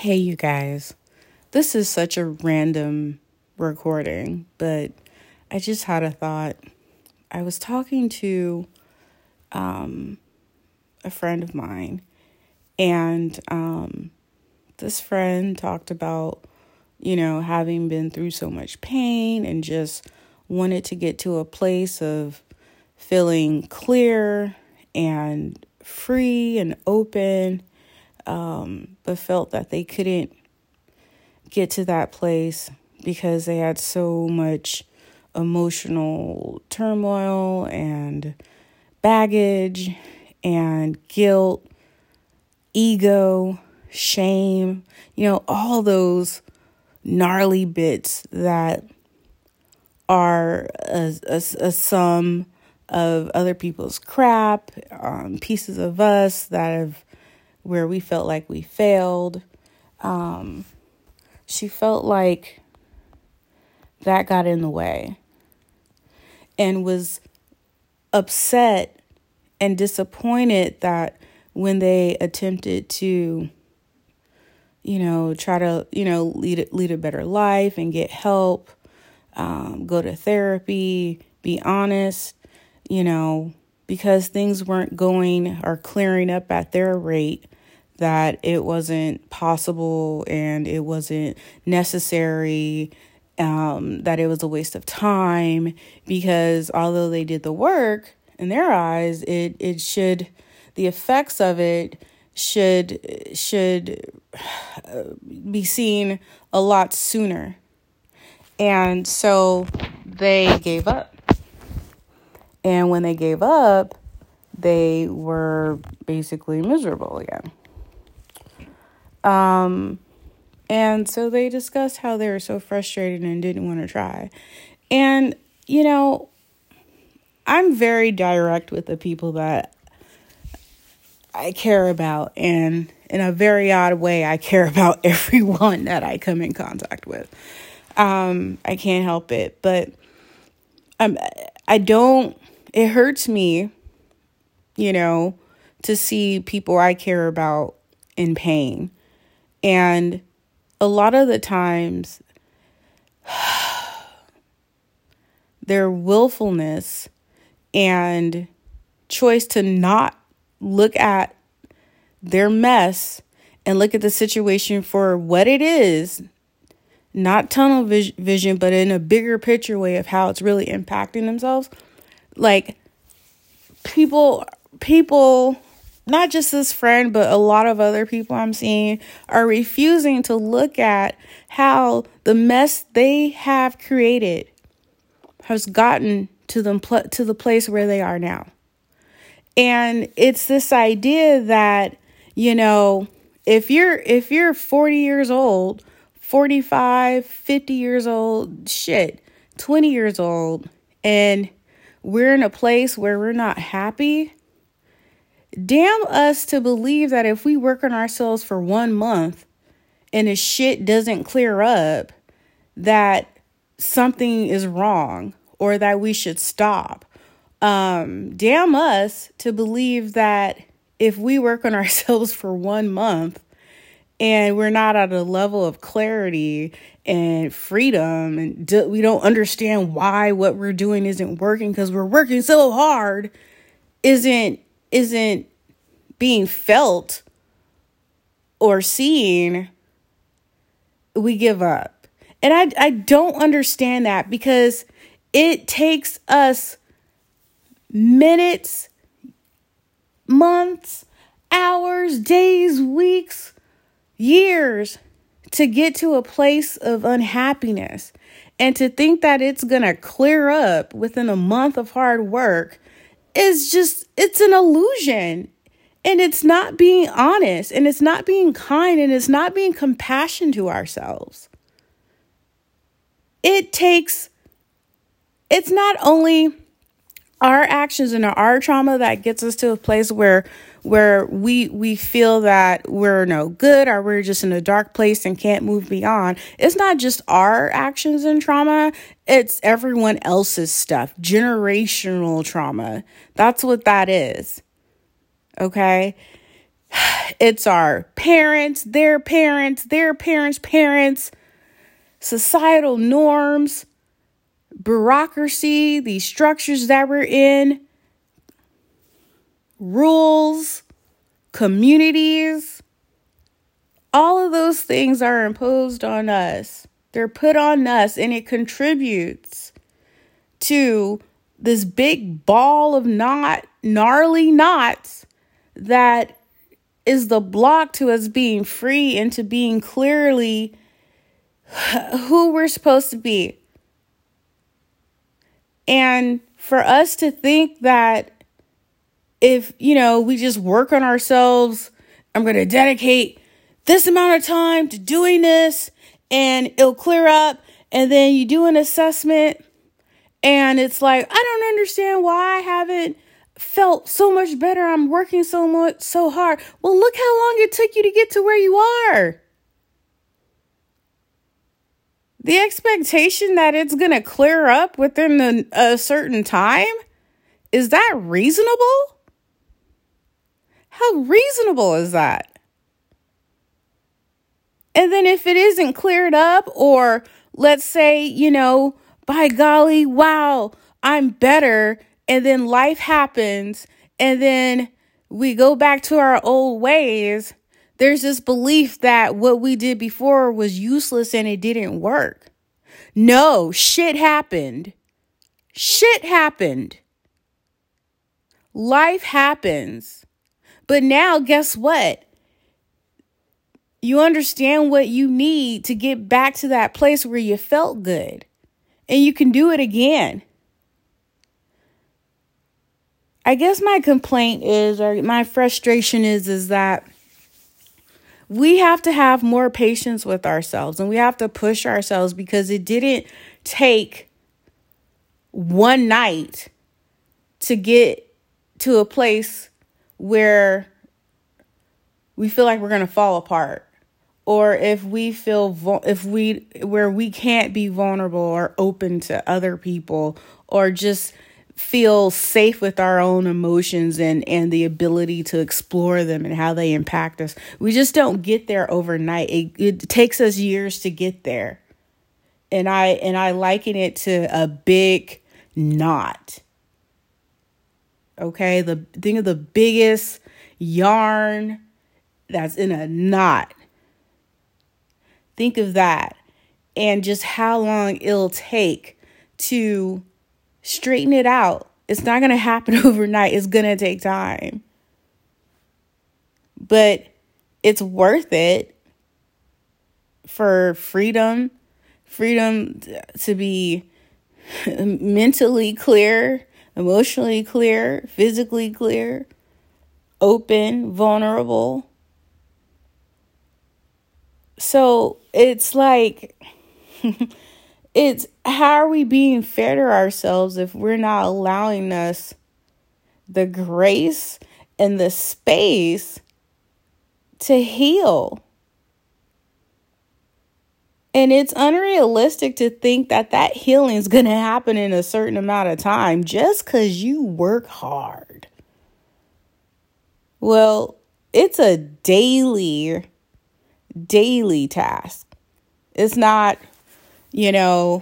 Hey, you guys, this is such a random recording, but I just had a thought. I was talking to a friend of mine, and this friend talked about, you know, having been through so much pain and just wanted to get to a place of feeling clear and free and open. But felt that they couldn't get to that place because they had so much emotional turmoil and baggage and guilt, ego, shame, you know, all those gnarly bits that are a sum of other people's crap, pieces of us that have where we felt like we failed. She felt like that got in the way and was upset and disappointed that when they attempted to, you know, try to, you know, lead a better life and get help, go to therapy, be honest, you know, because things weren't going or clearing up at their rate, that it wasn't possible and it wasn't necessary, that it was a waste of time, because although they did the work, in their eyes, it should, the effects of it should be seen a lot sooner. And so they gave up. And when they gave up, they were basically miserable again. And so they discussed how they were so frustrated and didn't want to try. And, you know, I'm very direct with the people that I care about. And in a very odd way, I care about everyone that I come in contact with. I can't help it. But it hurts me, you know, to see people I care about in pain. And a lot of the times, their willfulness and choice to not look at their mess and look at the situation for what it is, not tunnel vision, but in a bigger picture way of how it's really impacting themselves. Like, people, not just this friend, but a lot of other people I'm seeing are refusing to look at how the mess they have created has gotten to them, to the place where they are now. And it's this idea that, you know, if you're 40 years old, 45, 50 years old, 20 years old, and we're in a place where we're not happy, damn us to believe that if we work on ourselves for 1 month and the shit doesn't clear up, that something is wrong or that we should stop. Damn us to believe that if we work on ourselves for 1 month and we're not at a level of clarity and freedom, and we don't understand why what we're doing isn't working because we're working so hard, isn't being felt or seen, we give up. And I don't understand that, because it takes us minutes, months, hours, days, weeks, years to get to a place of unhappiness, and to think that it's going to clear up within a month of hard work is just, it's an illusion, and it's not being honest, and it's not being kind, and it's not being compassionate to ourselves. It's not only our actions and our trauma that gets us to a place where we feel that we're no good or we're just in a dark place and can't move beyond. It's not just our actions and trauma. It's everyone else's stuff. Generational trauma. That's what that is. Okay? It's our parents, their parents, their parents' parents, societal norms, bureaucracy, the structures that we're in, rules, communities. All of those things are imposed on us. They're put on us, and it contributes to this big ball of gnarly knots that is the block to us being free and to being clearly who we're supposed to be. And for us to think that if, we just work on ourselves, I'm going to dedicate this amount of time to doing this and it'll clear up. And then you do an assessment and it's like, I don't understand why I haven't felt so much better. I'm working so much, so hard. Well, look how long it took you to get to where you are. The expectation that it's going to clear up within a certain time, is that reasonable? How reasonable is that? And then if it isn't cleared up, or let's say, by golly, wow, I'm better. And then life happens. And then we go back to our old ways. There's this belief that what we did before was useless and it didn't work. No, shit happened. Shit happened. Life happens. But now guess what? You understand what you need to get back to that place where you felt good, and you can do it again. I guess my complaint is, or my frustration is that we have to have more patience with ourselves, and we have to push ourselves, because it didn't take one night to get to a place where we feel like we're going to fall apart. Or if we feel where we can't be vulnerable or open to other people, or just feel safe with our own emotions and the ability to explore them and how they impact us. We just don't get there overnight. It takes us years to get there. And I liken it to a big knot. Okay, think of the biggest yarn that's in a knot. Think of that and just how long it'll take to straighten it out. It's not going to happen overnight. It's going to take time. But it's worth it for freedom to be mentally clear, emotionally clear, physically clear, open, vulnerable. So it's like, it's how are we being fair to ourselves if we're not allowing us the grace and the space to heal? And it's unrealistic to think that healing is going to happen in a certain amount of time just because you work hard. Well, it's a daily task. It's not, let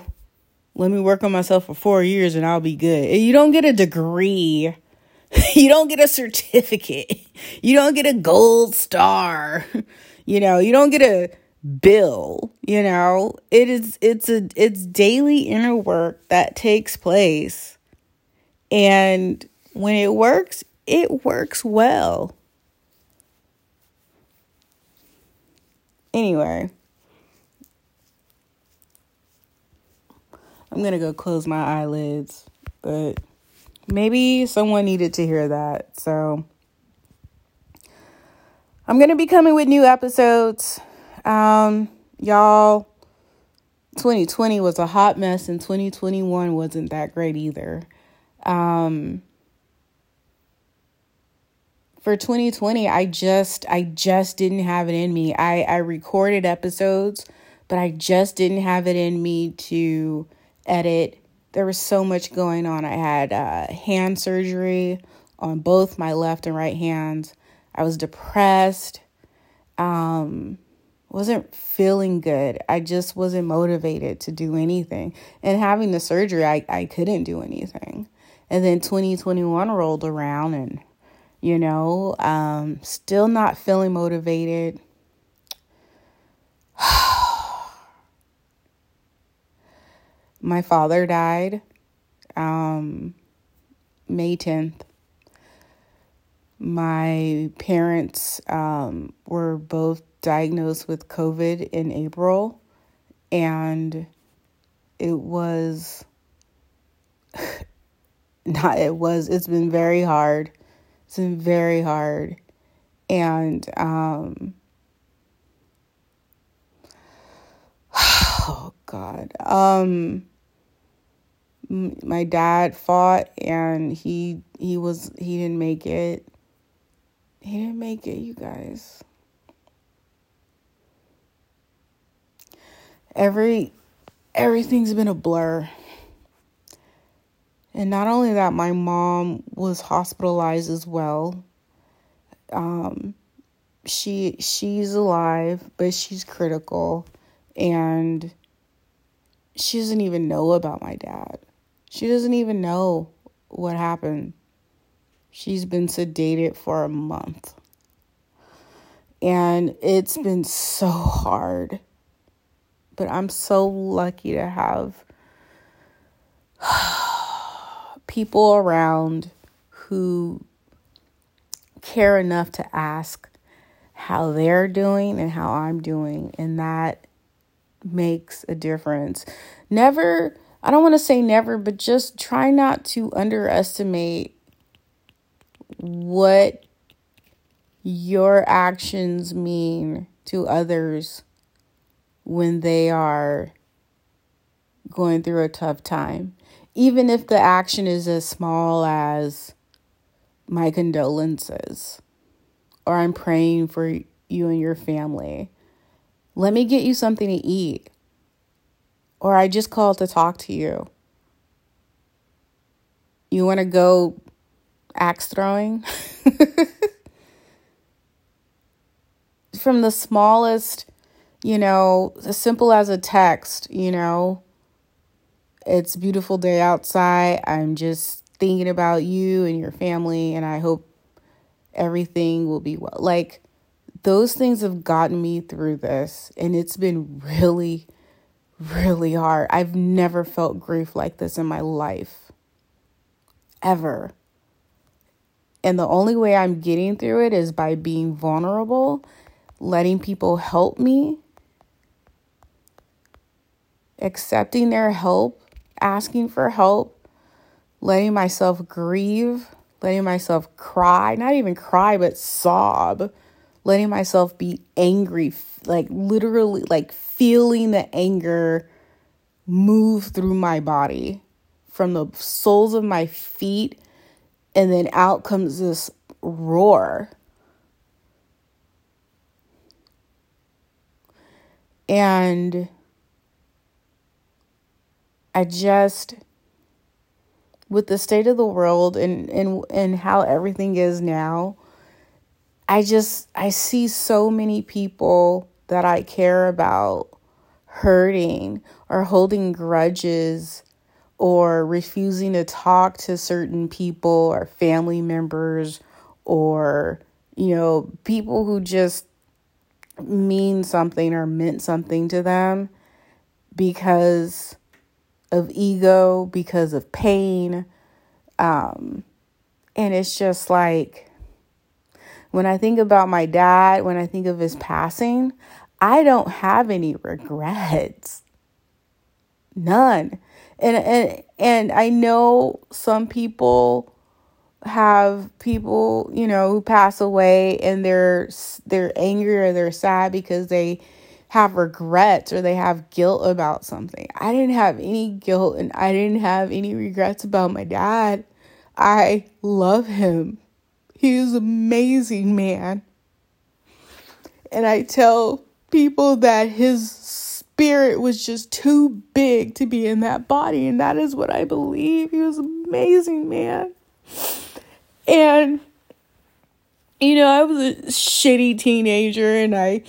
me work on myself for 4 years and I'll be good. You don't get a degree. You don't get a certificate. You don't get a gold star. You don't get a bill. It's daily inner work that takes place. And when it works well. Anyway, I'm going to go close my eyelids, but maybe someone needed to hear that. So I'm going to be coming with new episodes. Y'all, 2020 was a hot mess and 2021 wasn't that great either. For 2020, I just didn't have it in me. I recorded episodes, but I just didn't have it in me to edit. There was so much going on. I had hand surgery on both my left and right hands. I was depressed, wasn't feeling good. I just wasn't motivated to do anything. And having the surgery, I couldn't do anything. And then 2021 rolled around and, you know, still not feeling motivated. My father died May 10th. My parents were both diagnosed with COVID in April, and it's been very hard. It's been very hard. And oh God. My dad fought, and he didn't make it. He didn't make it, you guys. Everything's been a blur. And not only that, my mom was hospitalized as well. She's alive, but she's critical, and she doesn't even know about my dad. She doesn't even know what happened. She's been sedated for a month. And it's been so hard. But I'm so lucky to have people around who care enough to ask how they're doing and how I'm doing. And that makes a difference. Never, I don't want to say never, but just try not to underestimate what your actions mean to others when they are going through a tough time. Even if the action is as small as my condolences or I'm praying for you and your family. Let me get you something to eat. Or I just called to talk to you. You want to go axe throwing? From the smallest, you know, as simple as a text, you know, it's a beautiful day outside. I'm just thinking about you and your family, and I hope everything will be well. Like, those things have gotten me through this, and it's been really, really hard. I've never felt grief like this in my life, ever. And the only way I'm getting through it is by being vulnerable, letting people help me, accepting their help, asking for help, letting myself grieve, letting myself cry, not even cry, but sob, letting myself be angry, like literally like feeling the anger move through my body from the soles of my feet. And then out comes this roar. And I just, with the state of the world and how everything is now, I see so many people that I care about hurting or holding grudges or refusing to talk to certain people or family members or, you know, people who just mean something or meant something to them because of ego, because of pain. And it's just like, when I think about my dad, when I think of his passing, I don't have any regrets. None. And I know some people have people, you know, who pass away and they're angry or they're sad because they have regrets or they have guilt about something. I didn't have any guilt and I didn't have any regrets about my dad. I love him. He is an amazing man. And I tell people that his spirit was just too big to be in that body. And that is what I believe. He was an amazing man. And You know, I was a shitty teenager and I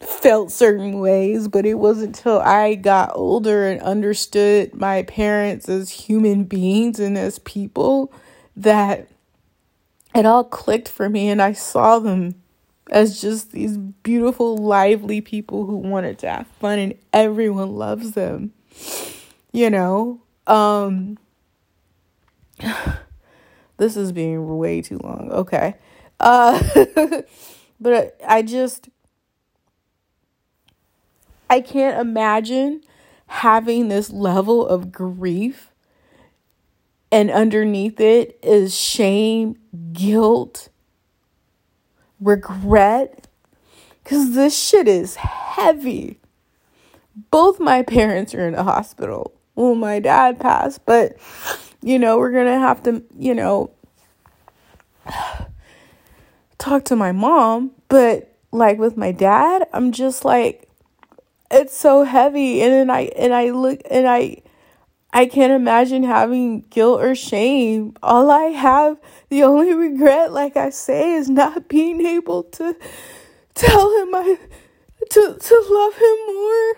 felt certain ways, but it wasn't until I got older and understood my parents as human beings and as people that it all clicked for me, and I saw them as just these beautiful, lively people who wanted to have fun, and everyone loves them, you know. This is being way too long. Okay. But I can't imagine having this level of grief, and underneath it is shame, guilt, regret, because this shit is heavy. Both my parents are in the hospital. Well, my dad passed, but, you know, we're going to have to, you know, talk to my mom. But, like, with my dad, I'm just like, it's so heavy. And then I can't imagine having guilt or shame. All I have, the only regret, like I say, is not being able to tell him to love him more.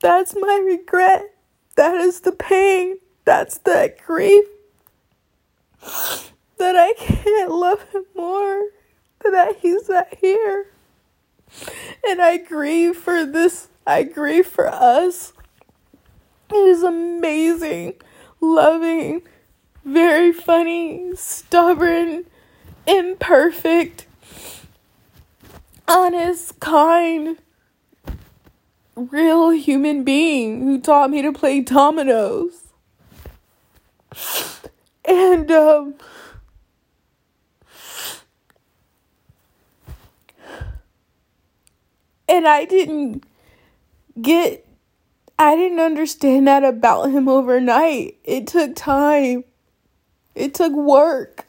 That's my regret. That is the pain. That's the grief. That I can't love him more. That he's not here. And I grieve for this. I grieve for us. His amazing, loving, very funny, stubborn, imperfect, honest, kind, real human being who taught me to play dominoes. And, and I didn't understand that about him overnight. It took time. It took work.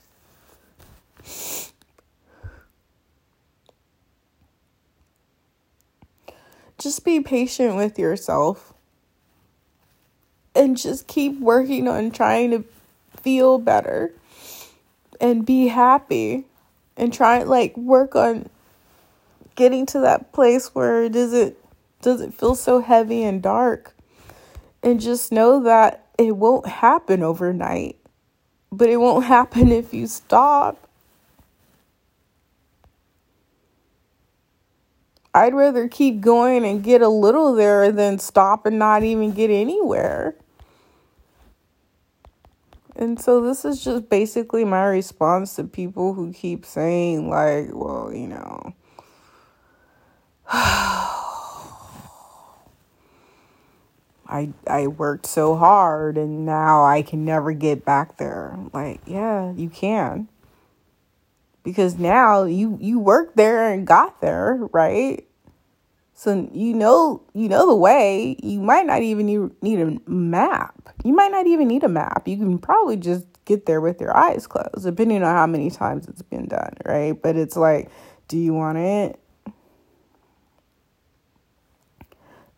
Just be patient with yourself. And just keep working on trying to feel better. And be happy. And try, like, work on getting to that place where it doesn't feel so heavy and dark. And just know that it won't happen overnight. But it won't happen if you stop. I'd rather keep going and get a little there than stop and not even get anywhere. And so this is just basically my response to people who keep saying, like, well, you know, I worked so hard and now I can never get back there. Like, yeah, you can. Because now you worked there and got there, right? So you know the way. You might not even need a map. You might not even need a map. You can probably just get there with your eyes closed, depending on how many times it's been done, right? But it's like, do you want it?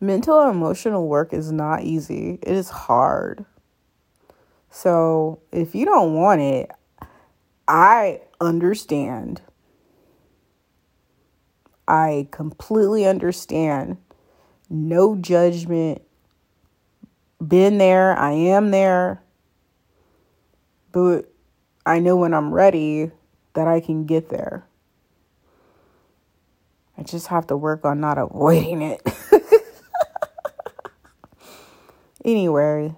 Mental and emotional work is not easy. It is hard. So if you don't want it, I understand. I completely understand. No judgment. Been there. I am there. But I know when I'm ready that I can get there. I just have to work on not avoiding it. Anyway,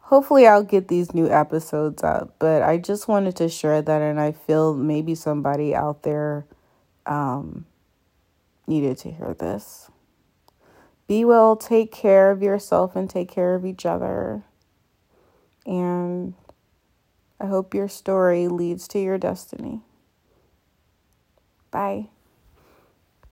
hopefully I'll get these new episodes up, but I just wanted to share that, and I feel maybe somebody out there needed to hear this. Be well, take care of yourself and take care of each other. And I hope your story leads to your destiny. Bye.